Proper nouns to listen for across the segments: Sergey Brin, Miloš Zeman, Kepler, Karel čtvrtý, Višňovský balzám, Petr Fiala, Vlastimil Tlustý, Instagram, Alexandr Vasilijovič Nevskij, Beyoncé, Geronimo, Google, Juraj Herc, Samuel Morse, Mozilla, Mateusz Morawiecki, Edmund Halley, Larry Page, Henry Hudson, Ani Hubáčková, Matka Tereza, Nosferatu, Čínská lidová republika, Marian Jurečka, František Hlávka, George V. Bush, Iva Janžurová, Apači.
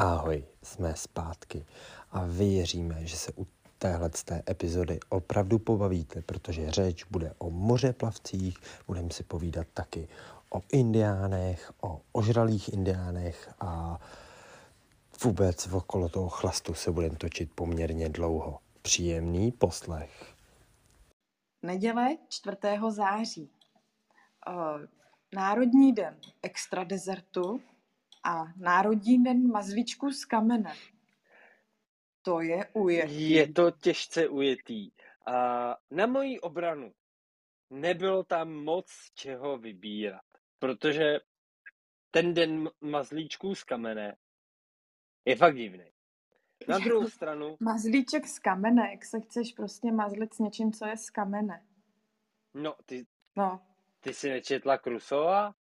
Ahoj, jsme zpátky a věříme, že se u téhleté epizody opravdu pobavíte, protože řeč bude o mořeplavcích, budeme si povídat taky o indiánech, o ožralých indiánech a vůbec okolo toho chlastu se budeme točit poměrně dlouho. Příjemný poslech. Neděle 4. září. Národní den extradezertu a Národní den mazlíčku z kamene. To je ujetý. Je to těžce ujetý. A na moji obranu nebylo tam moc čeho vybírat, protože ten den mazlíčků z kamene je fakt divný. Na druhou stranu... Mazlíček z kamene, jak se chceš prostě mazlit s něčím, co je z kamene. Ty jsi nečetla Krusova?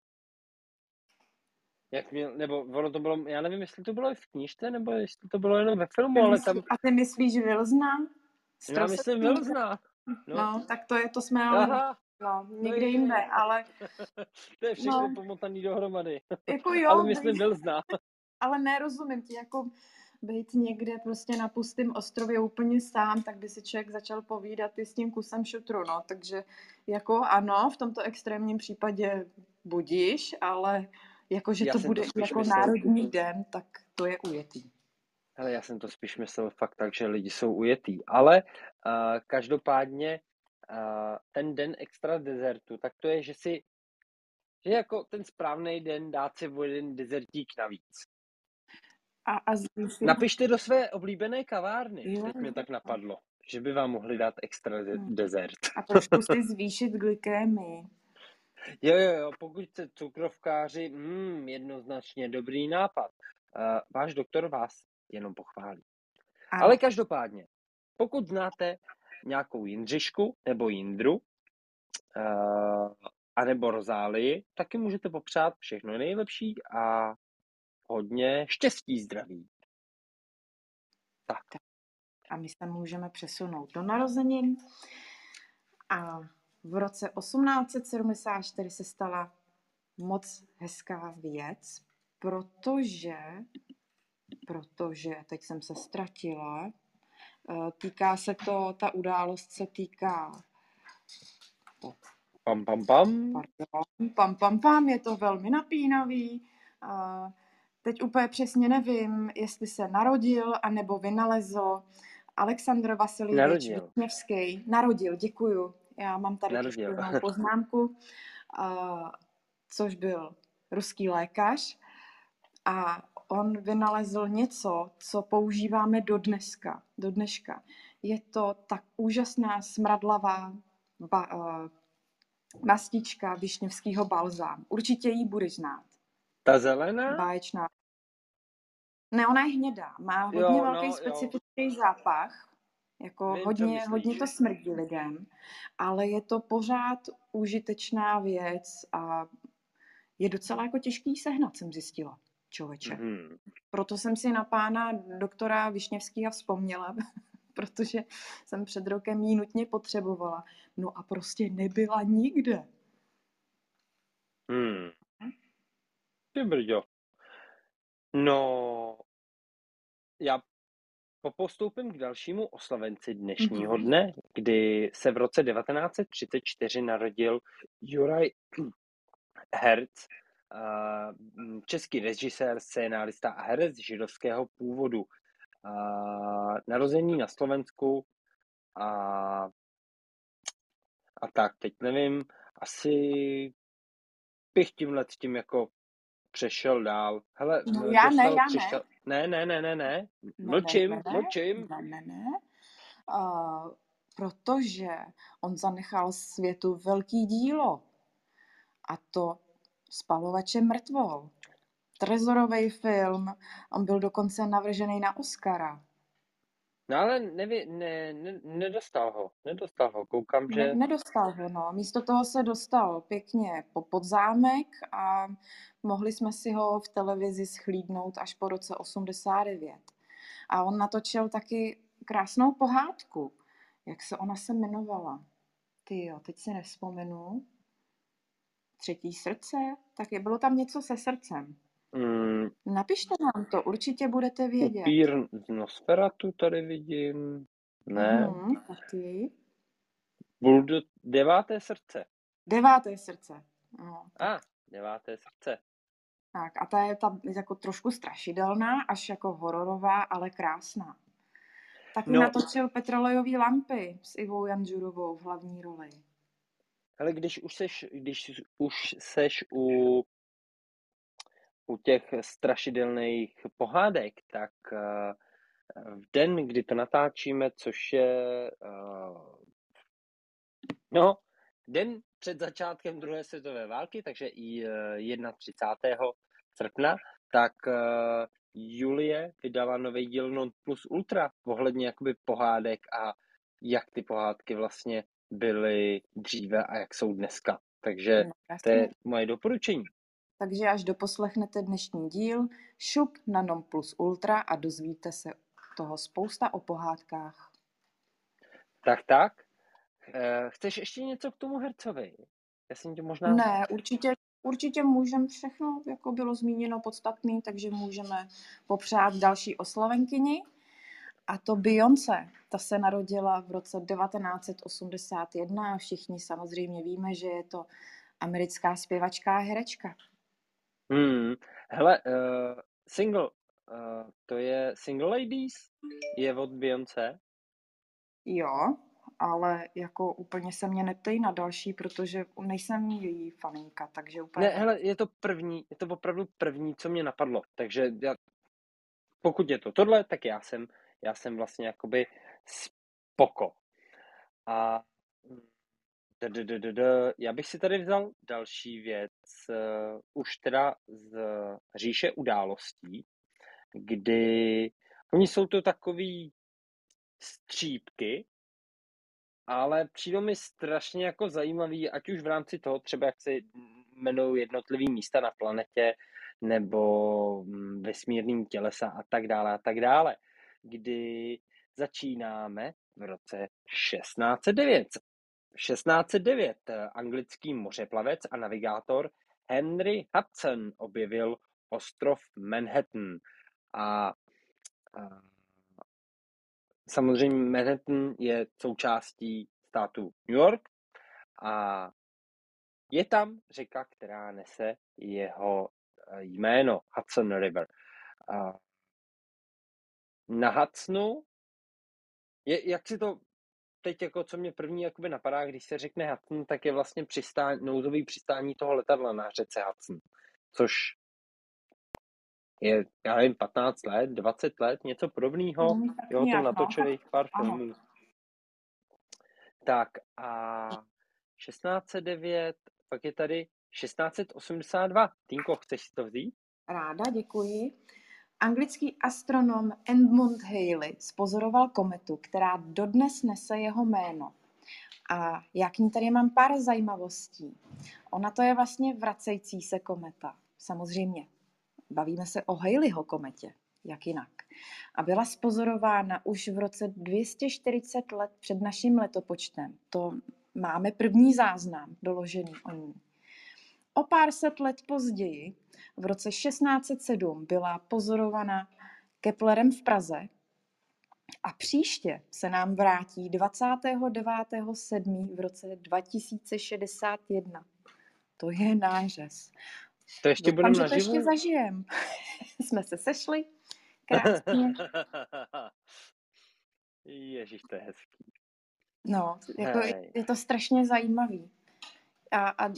Nebo ono to bylo, já nevím, jestli to bylo i v knížce, nebo jestli to bylo jenom ve filmu, ale tam... A ty myslíš, že Vilzná? Já myslím Vilzná. No, tak to je, to jsme ale... No, nikde jinde, ale... To je všechno pomotaný dohromady. Jako jo. Ale myslím Vilzná. Ale nerozumím ti, jako být někde prostě na pustém ostrově úplně sám, tak by si člověk začal povídat i s tím kusem šutru, no. Takže jako ano, v tomto extrémním případě budíš, ale... Jakože to bude to jako národní den, tak to je ujetý. Hele, já jsem to spíš myslel fakt tak, že lidi jsou ujetý. Ale každopádně ten den extra desertu, tak to je, že jako ten správný den dát si o jeden desertík navíc. Napište do své oblíbené kavárny, jo. Teď mě tak napadlo, že by vám mohli dát extra desert. A trošku si zvýšit glykémii. Jo, pokud se cukrovkáři, jednoznačně dobrý nápad. Váš doktor vás jenom pochválí. Ano. Ale každopádně, pokud znáte nějakou Jindřišku nebo Jindru, anebo Rozálii, taky můžete popřát všechno nejlepší a hodně štěstí, zdraví. Tak. A my se můžeme přesunout do narozenin a... V roce 1874 se stala moc hezká věc, protože teď jsem se ztratila, ta událost se týká, je to velmi napínavý, teď úplně přesně nevím, jestli se narodil anebo vynalezl Alexandr Vasilijovič Nevskij. Narodil, děkuju. Já mám tady jednu poznámku, což byl ruský lékař a on vynalezl něco, co používáme do dneška. Je to tak úžasná smradlavá mastička Višňovského balzám. Určitě ji budeš znát. Ta zelená? Báječná. Ne, ona je hnědá. Má hodně velký specifický zápach. Jako hodně to smrdí lidem, ale je to pořád užitečná věc a je docela jako těžký sehnat, jsem zjistila, člověče. Mm-hmm. Proto jsem si na pána doktora Višněvskýho vzpomněla, protože jsem před rokem ji nutně potřebovala. No a prostě nebyla nikde. Dobrý. No, já postoupím k dalšímu oslavenci dnešního dne, kdy se v roce 1934 narodil Juraj Herc, český režisér, scénárista a herec židovského původu. Narození na Slovensku a tak, teď nevím, asi bych tím jako přešel dál. Hele, no já ne. Ne. Mlčím. Ne. Protože on zanechal světu velký dílo. A to Spalovače mrtvol. Trezorový film. On byl dokonce navržený na Oscara. No ale nedostal ho. Koukám, že... Nedostal ho, no. Místo toho se dostal pěkně pod zámek a mohli jsme si ho v televizi schlídnout až po roce 89. A on natočil taky krásnou pohádku. Jak se ona jmenovala? Tyjo, teď si nevzpomenu. Třetí srdce? Tak bylo tam něco se srdcem. Napište nám to, určitě budete vědět. Upír z Nosferatu tady vidím. Ne. Taky. Bulldog, deváté srdce. Deváté srdce. No. Deváté srdce. Tak a ta je jako trošku strašidelná, až jako hororová, ale krásná. Taky natočil Petrolejový lampy s Ivou Janžurovou v hlavní roli. Ale když už seš u těch strašidelných pohádek, tak v den, kdy to natáčíme, což je den před začátkem druhé světové války, takže i 31. srpna, tak Julie vydala nový díl Non plus ultra ohledně jakoby pohádek a jak ty pohádky vlastně byly dříve a jak jsou dneska. Takže to je moje doporučení. Takže až doposlechnete dnešní díl, šup na Non plus ultra a dozvíte se toho spousta o pohádkách. Tak. Chceš ještě něco k tomu Hercovi? Já jsem tě možná... Ne, určitě můžeme, všechno jako bylo zmíněno podstatný, takže můžeme popřát další oslavenkyni. A to Beyoncé, ta se narodila v roce 1981 a všichni samozřejmě víme, že je to americká zpěvačka a herečka. Hele, single, to je Single Ladies, je od Beyoncé? Jo, ale jako úplně se mě neptej na další, protože nejsem její faninka, takže úplně... Ne, hele, je to opravdu první, co mě napadlo, takže pokud je to tohle, tak já jsem vlastně jakoby spoko. A já bych si tady vzal další věc, už teda z říše událostí, kdy oni jsou to takový střípky, ale přijde mi strašně jako zajímavý, ať už v rámci toho třeba, jak se jmenují jednotlivý místa na planetě nebo vesmírný tělesa a tak dále, kdy začínáme v roce 1609 anglický mořeplavec a navigátor Henry Hudson objevil ostrov Manhattan. A samozřejmě Manhattan je součástí státu New York a je tam řeka, která nese jeho jméno, Hudson River. A na Hudsonu, jak si to teď, jako co mě první jakoby napadá, když se řekne Hudson, tak je vlastně nouzový přistání toho letadla na řece Hudson, což je, já nevím, 15 let, 20 let, něco podobného, jo, to natočili jich pár filmů. Tak a 1609, pak je tady 1682. Týnko, chceš si to vzít? Ráda, děkuji. Anglický astronom Edmund Halley spozoroval kometu, která dodnes nese jeho jméno. A já k ní tady mám pár zajímavostí. Ona to je vlastně vracející se kometa, samozřejmě. Bavíme se o Halleyho kometě, jak jinak. A byla spozorována už v roce 240 let před naším letopočtem. To máme první záznam doložený o ní. O pár set let později, v roce 1607, byla pozorovaná Keplerem v Praze a příště se nám vrátí 29.7. v roce 2061. To je nářez. To ještě budeme naživu. To ještě zažijem. Jsme se sešli. Krásně. Ježiš, to je hezký. No, jako je to strašně zajímavý. A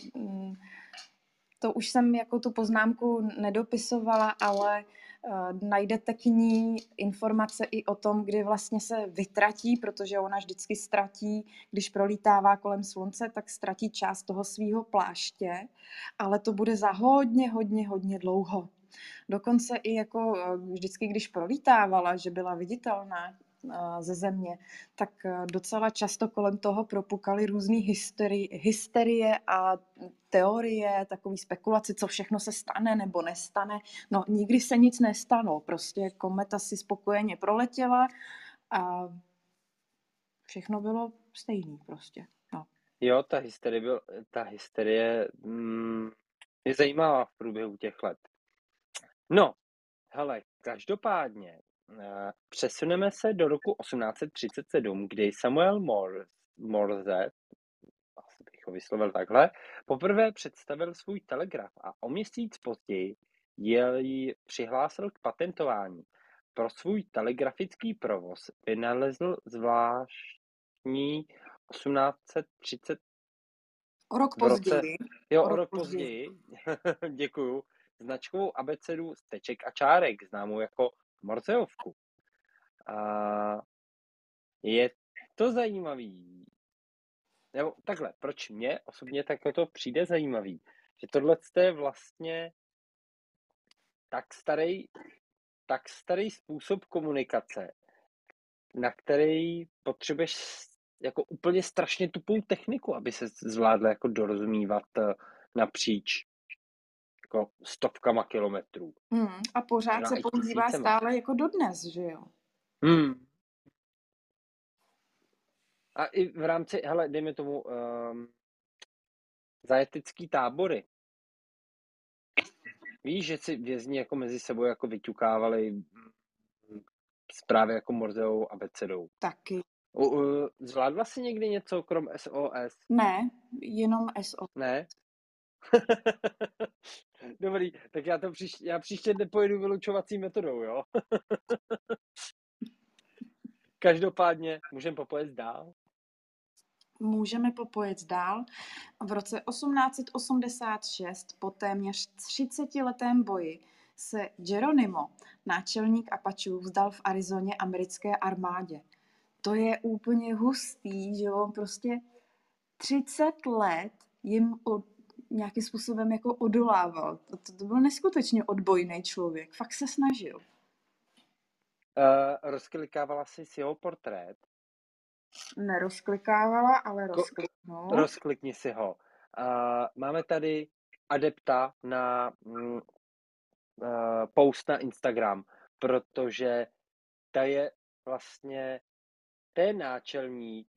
to už jsem jako tu poznámku nedopisovala, ale najdete k ní informace i o tom, kdy vlastně se vytratí, protože ona vždycky ztratí, když prolítává kolem slunce, tak ztratí část toho svýho pláště, ale to bude za hodně dlouho. Dokonce i jako vždycky, když prolítávala, že byla viditelná ze země, tak docela často kolem toho propukaly různý hysterie a teorie, takové spekulace, co všechno se stane nebo nestane. No, nikdy se nic nestalo, prostě kometa si spokojeně proletěla a všechno bylo stejný prostě. No. Jo, ta hysterie je zajímavá v průběhu těch let. No, hele, každopádně přesuneme se do roku 1837, kdy Samuel Morse, asi bych ho vyslovil takhle, poprvé představil svůj telegraf a o měsíc později jej přihlásil k patentování. Pro svůj telegrafický provoz vynalezl zvláštní 1830. O rok později. Děkuju. Značkovou abecedu z teček a čárek, známou jako Morseovku. A je to zajímavý. Nebo takhle, proč mě osobně takhle to přijde zajímavý? Že tohle je vlastně tak starý způsob komunikace, na který potřebuješ jako úplně strašně tupou techniku, aby se zvládla jako dorozumívat napříč jako stovkama kilometrů. A pořád se používá stále jako dodnes, že jo? A i v rámci, hele, dejme tomu zajetický tábory. Víš, že si vězni jako mezi sebou jako vyťukávali zprávy jako Morseovou abecedou. Taky. Zvládla jsi někdy něco krom SOS? Ne, jenom SOS. Ne? Dobrý, tak já příště nepojedu vylučovací metodou, jo? Každopádně můžeme popojet dál? Můžeme popojet dál. V roce 1886 po téměř 30letém boji se Geronimo, náčelník Apačů, vzdal v Arizoně americké armádě. To je úplně hustý, že on prostě 30 let jim nějakým způsobem jako odolával. To byl neskutečně odbojný člověk. Fakt se snažil. Rozklikávala jsi si jeho portrét? Nerozklikávala, ale rozkliknu. Rozklikni si ho. Máme tady adepta na post na Instagram, protože ta je vlastně ten náčelník,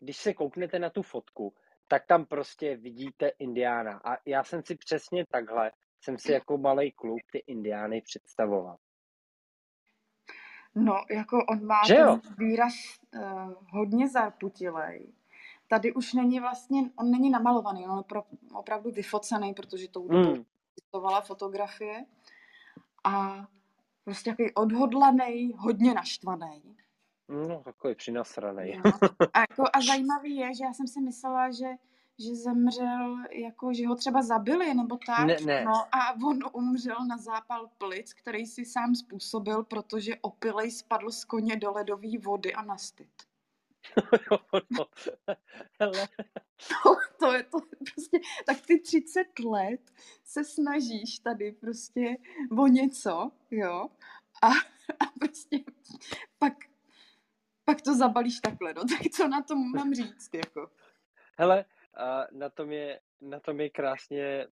když se kouknete na tu fotku, tak tam prostě vidíte Indiána. A já jsem si přesně takhle, jsem si jako malej kluk ty Indiány představoval. No, jako on má ten výraz hodně zarputilej. Tady už není vlastně, on není namalovaný, on je opravdu vyfocený, protože tou dobou existovala fotografie. A prostě takový odhodlaný, hodně naštvaný. No, takový přinasranej. No. A zajímavý je, že já jsem si myslela, že zemřel, jako, že ho třeba zabili, nebo tak. Ne. No, a on umřel na zápal plic, který si sám způsobil, protože opilej spadl z koně do ledové vody a nastyt. No. To je to prostě, tak ty 30 let se snažíš tady prostě o něco, jo, a prostě pak to zabalíš takhle, no, tak co na tom mám říct, jako. Hele, na tom je krásně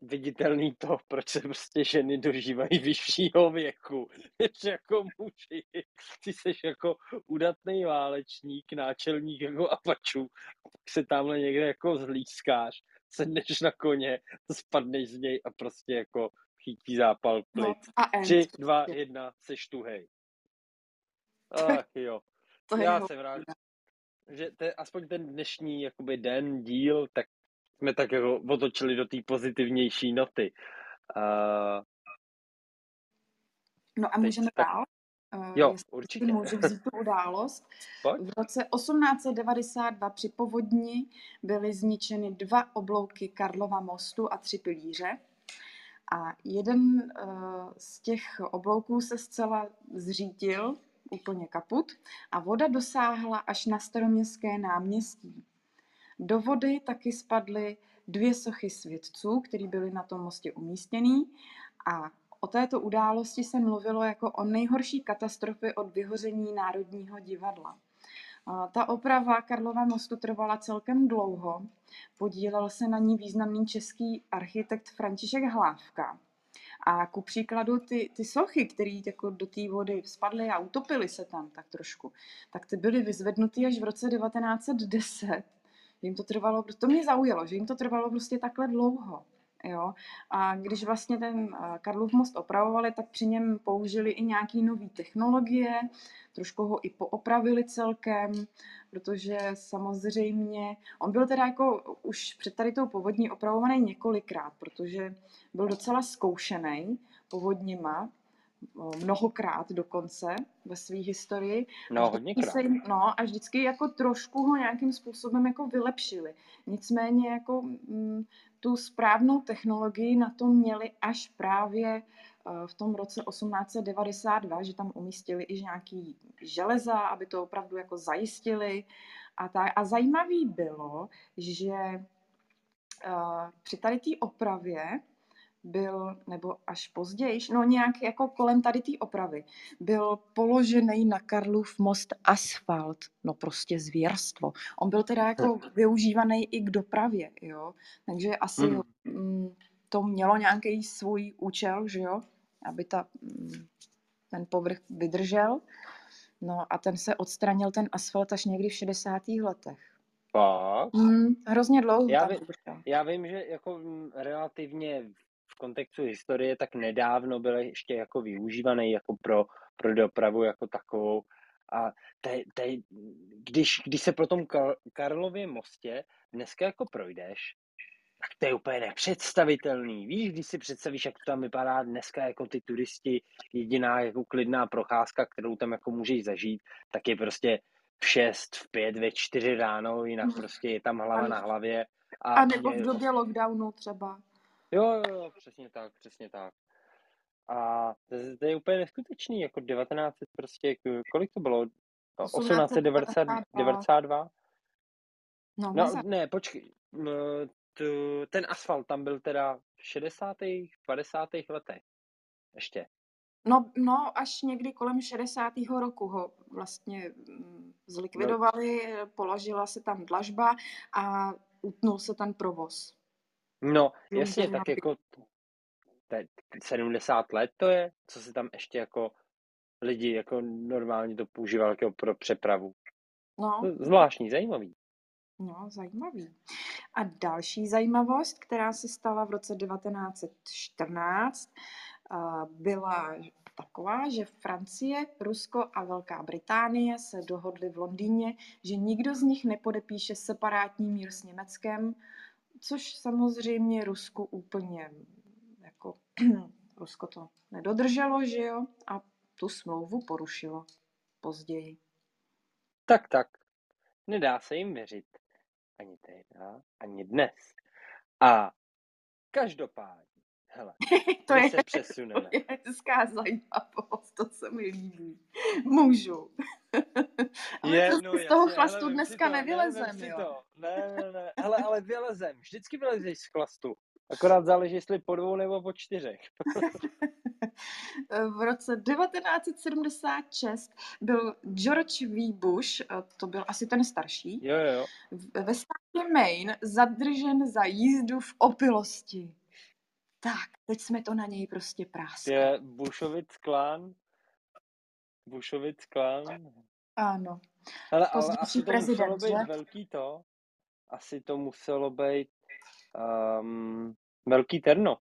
viditelný to, proč se prostě ženy dožívají vyššího věku, než jako muži. Ty seš jako udatný válečník, náčelník jako Apačů, pak se tamhle někde jako zlískáš, sedneš na koně, spadneš z něj a prostě jako chytí zápal plic. 3, 2, 1, seš tuhej. Ach jo. Já jsem rád, že aspoň ten dnešní jakoby den, díl, tak jsme tak jako otočili do té pozitivnější noty. No a můžeme dál? Jo, určitě. Můžu vzít tu událost. V roce 1892 při povodni byly zničeny 2 oblouky Karlova mostu a 3 pilíře. A jeden z těch oblouků se zcela zřítil, úplně kaput, a voda dosáhla až na Staroměstské náměstí. Do vody taky spadly 2 sochy svědců, které byly na tom mostě umístěný, a o této události se mluvilo jako o nejhorší katastrofě od vyhoření Národního divadla. Ta oprava Karlova mostu trvala celkem dlouho, podílel se na ní významný český architekt František Hlávka. A ku příkladu ty sochy, které jako do té vody spadly a utopily se tam tak trošku, tak ty byly vyzvednuty až v roce 1910. Jim to trvalo, to mě zaujalo, že jim to trvalo prostě takhle dlouho. Jo? A když vlastně ten Karlův most opravovali, tak při něm použili i nějaký nový technologie, trošku ho i poopravili celkem, protože samozřejmě, on byl teda jako už před tady tou povodní opravovaný několikrát, protože byl docela zkoušený povodněma, mnohokrát dokonce ve své historii. No, hodněkrát. No, a vždycky jako trošku ho nějakým způsobem jako vylepšili. Nicméně jako tu správnou technologii na to měli až právě v tom roce 1892, že tam umístili i nějaký železa, aby to opravdu jako zajistili. A zajímavý bylo, že při tady té opravě byl, nebo až později, no nějak jako kolem tady té opravy, byl položený na Karlův most asfalt, no prostě zvěrstvo. On byl teda jako využívaný i k dopravě, jo, takže asi to mělo nějaký svůj účel, že jo, aby ten povrch vydržel, no a ten se odstranil, ten asfalt, až někdy v 60. letech. Pak? Hrozně dlouho. Já vím, že jako relativně v kontextu historie, tak nedávno byl ještě jako využívaný jako pro dopravu jako takovou. A když se po tom Karlově mostě dneska jako projdeš, tak to je úplně nepředstavitelný. Víš, když si představíš, jak to tam vypadá dneska jako ty turisti, jediná jako klidná procházka, kterou tam jako můžeš zažít, tak je prostě v 6, v 5, ve 4 ráno, jinak prostě je tam hlava na hlavě. A nebo v době lockdownu třeba. Jo, přesně tak. A to je úplně neskutečný, jako 19, prostě, kolik to bylo? 1892? Ten asfalt tam byl teda v 60. 50. letech ještě. No, až někdy kolem 60. roku ho vlastně zlikvidovali, položila se tam dlažba a utnul se ten provoz. No, jasně, tak jako 70 let to je, co se tam ještě jako lidi jako normálně to používali jako pro přepravu. No. Zvláštní, zajímavý. No, zajímavý. A další zajímavost, která se stala v roce 1914, byla taková, že Francie, Rusko a Velká Británie se dohodly v Londýně, že nikdo z nich nepodepíše separátní mír s Německem, což samozřejmě Rusku úplně, jako Rusko to nedodrželo, že jo, a tu smlouvu porušilo později. Tak, nedá se jim věřit. Ani tehda, ani dnes. A každopádně, hele, to je, se přesuneme. To je hezká zajímavost, to se mi líbí. Můžu. Z toho chlastu dneska nevylezem, jo. Ne, ale vylezem. Vždycky vylezeš z chlastu. Akorát záleží, jestli po 2 nebo po 4. V roce 1976 byl George V. Bush, to byl asi ten starší, jo. Ve státě Maine zadržen za jízdu v opilosti. Tak, teď jsme to na něj prostě práskli. Je Bushovic klán. Ano. Hele, ale asi to muselo být velký to. Asi to muselo být velký terno.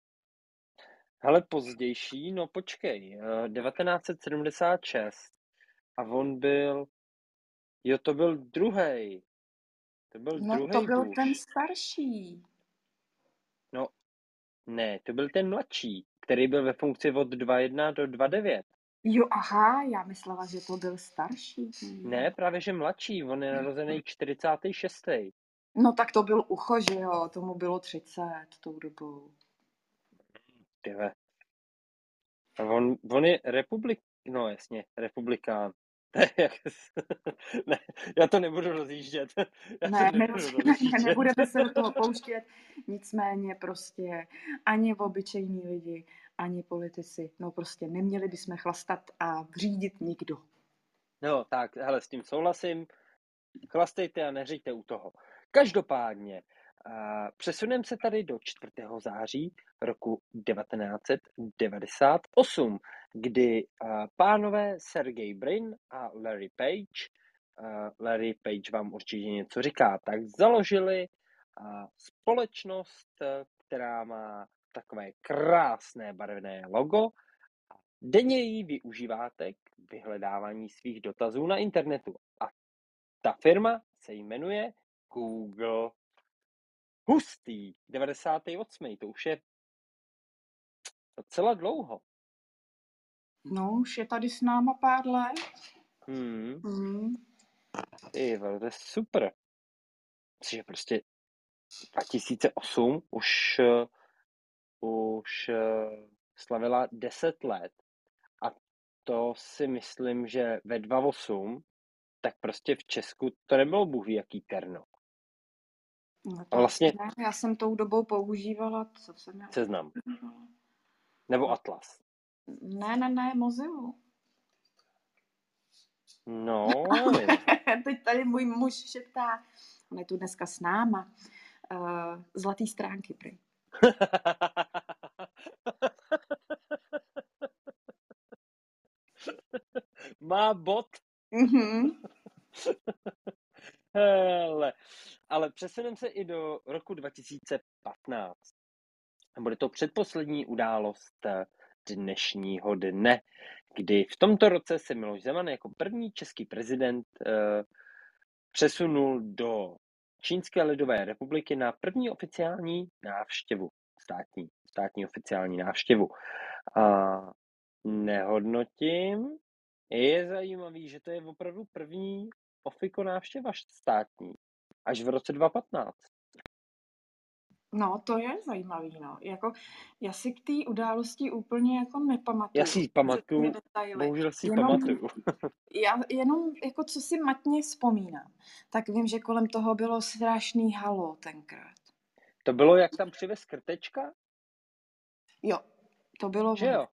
Hele, pozdější, no počkej, 1976 a on byl, jo, to byl druhej Bush. Ten starší. No, ne, to byl ten mladší, který byl ve funkci od 21 do 29. Jo, aha, já myslela, že to byl starší. Ne, právě že mladší, on je narozený 46. No tak to byl ucho, že jo, tomu bylo 30 tou dobou. Tyve. A on je republikán. Ne, já to nebudu rozjíždět. Nebudete se do toho pouštět. Nicméně prostě ani obyčejní lidi, ani politici, no prostě neměli bychom chlastat a řídit nikdo. No tak, hele, s tím souhlasím. Chlastejte a neřiďte u toho. Každopádně, přesuneme se tady do 4. září roku 1998, kdy pánové Sergey Brin a Larry Page vám určitě něco říká, tak založili společnost, která má takové krásné barevné logo a denně ji využíváte k vyhledávání svých dotazů na internetu. A ta firma se jmenuje Google. Hustý, 98. To už je docela dlouho. No, už je tady s náma pár let. To je super. Protože prostě 2008 už slavila 10 let. A to si myslím, že ve 2008, tak prostě v Česku to nebylo bůhví jaký terno. No, vlastně... Já jsem tou dobou používala, co jsem já... Seznam. Nebo Atlas. Ne, Mozilla. No. Teď tady můj muž šeptá, on je tu dneska s náma, zlatý stránky prý. Má bot. Hele. Ale přesuneme se i do roku 2015. Bude to předposlední událost dnešního dne, kdy v tomto roce se Miloš Zeman jako první český prezident přesunul do Čínské lidové republiky na první oficiální návštěvu, státní oficiální návštěvu. A nehodnotím, je zajímavý, že to je opravdu první ofiko návštěva státní, až v roce 2015. No, to je zajímavý, no. Jako, já si k té události úplně jako nepamatuju. Já si ji pamatuju, bohužel si ji pamatuju. Já jenom, jako co si matně vzpomínám, tak vím, že kolem toho bylo strašný halo tenkrát. To bylo, jak tam přivez krtečka? Jo, to bylo. Že jo?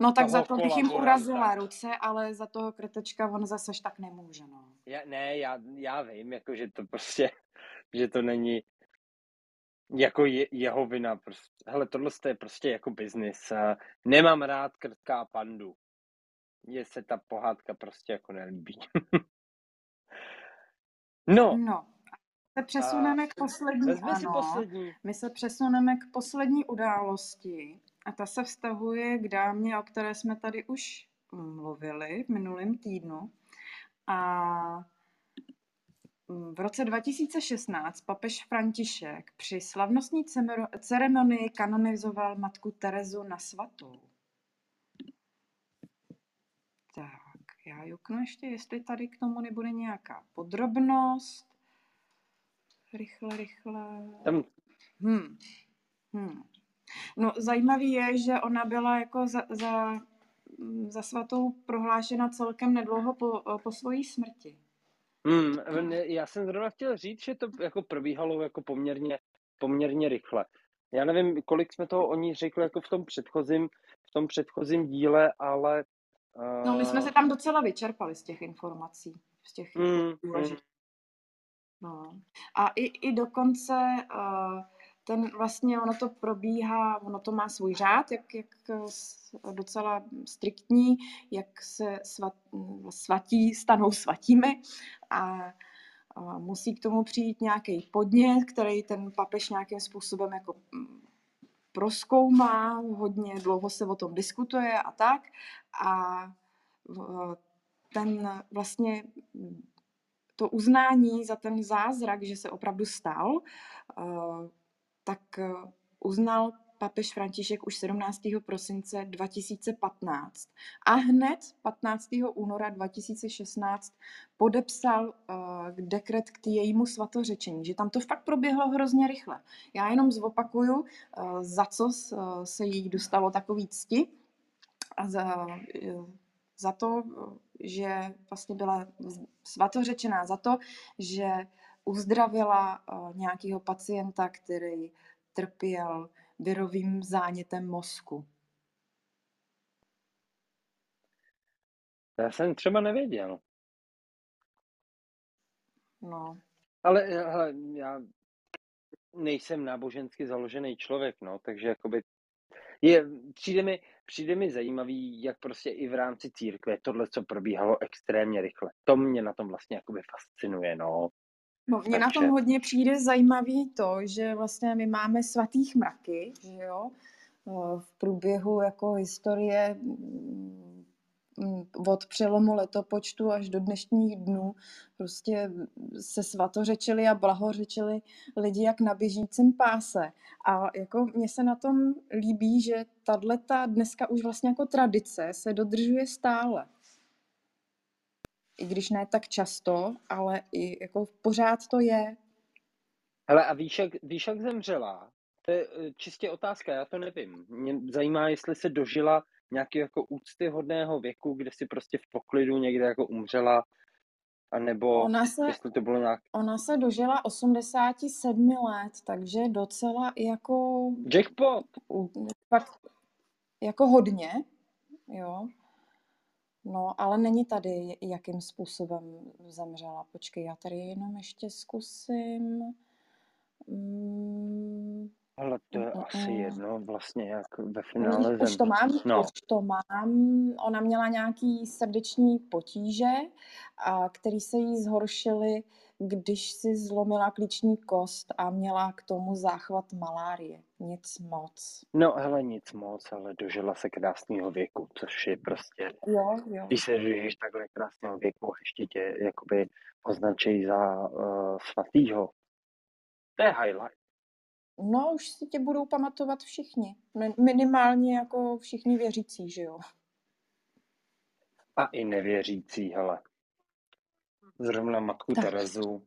No, tak za to bych jim urazila ruce, ale za toho krtečka on zase tak nemůže, no. Já vím, jako, že to prostě... že to není jako jeho vina. Prostě. Hele, tohle je prostě jako biznis. Nemám rád krtká pandu. Mně se ta pohádka prostě jako nelíbí. No. My se přesuneme k poslední. My se přesuneme k poslední události. A ta se vztahuje k dámě, o které jsme tady už mluvili v minulém týdnu. A... v roce 2016 papež František při slavnostní ceremonii kanonizoval matku Terezu na svatou. Tak, já juknu ještě, jestli tady k tomu nebude nějaká podrobnost. Rychle. No, zajímavý je, že ona byla jako za svatou prohlášena celkem nedlouho po své smrti. Já jsem zrovna chtěl říct, že to jako probíhalo jako poměrně rychle. Já nevím, kolik jsme toho o ní řekli jako v tom předchozím díle, ale... No, my jsme se tam docela vyčerpali z těch informací. No. A i dokonce ten vlastně, ono to probíhá, ono to má svůj řád, jak docela striktní, jak se svatí stanou svatými a musí k tomu přijít nějaký podnět, který ten papež nějakým způsobem jako prozkoumá, hodně dlouho se o tom diskutuje a tak. A ten vlastně... to uznání za ten zázrak, že se opravdu stal, tak uznal papež František už 17. prosince 2015. A hned 15. února 2016 podepsal dekret k jejímu svatořečení, že tam to fakt proběhlo hrozně rychle. Já jenom zopakuju, za co se jí dostalo takový cti a za to, že vlastně byla svatořečená za to, že uzdravila nějakého pacienta, který trpěl virovým zánětem mozku. Já jsem třeba nevěděl. No. Ale já nejsem nábožensky založený člověk, no, takže jakoby přijde mi zajímavý, jak prostě i v rámci církve tohle, co probíhalo extrémně rychle. To mě na tom vlastně jakoby fascinuje, no. No, mně na tom hodně přijde zajímavý to, že vlastně my máme svatých mraky, že jo, v průběhu jako historie od přelomu letopočtu až do dnešních dnů prostě se svatořečili a blahořečili lidi jak na běžícím páse. A jako mně se na tom líbí, že tato dneska už vlastně jako tradice se dodržuje stále. I když ne tak často, ale i jako pořád to je. Hele, a víš, jak zemřela? To je čistě otázka, já to nevím. Mě zajímá, jestli se dožila nějakého jako úctyhodného věku, kde si prostě v poklidu někde jako umřela, anebo jestli to bylo nějak... Ona se dožila 87 let, takže docela jako... Jackpot! Jako hodně, jo. No, ale není tady, jakým způsobem zemřela. Počkej, já tady jenom ještě zkusím. Ale to je asi jedno, vlastně jak ve finále zemřela. Už to mám. Ona měla nějaký srdeční potíže, který se jí zhoršily, když si zlomila klíční kost a měla k tomu záchvat malárie. Nic moc. No hele, nic moc, ale dožila se krásného věku, což je prostě... Jo. Když se dožiješ takhle krásného věku, ještě tě jakoby označí za svatýho. To je highlight. No už si tě budou pamatovat všichni. Minimálně jako všichni věřící, že jo? A i nevěřící, hele. Zrovna Matku Terezu.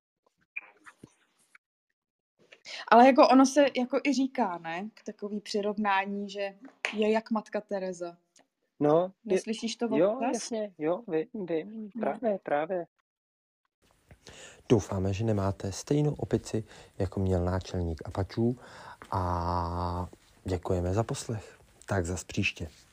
Ale jako ono se jako i říká, ne? Takový přirovnání, že je jak Matka Tereza. No. Neslyšíš to vůbec? Jo, jasně, jo, vím. Právě. Doufáme, že nemáte stejnou opici, jako měl náčelník Apačů, a děkujeme za poslech. Tak zas příště.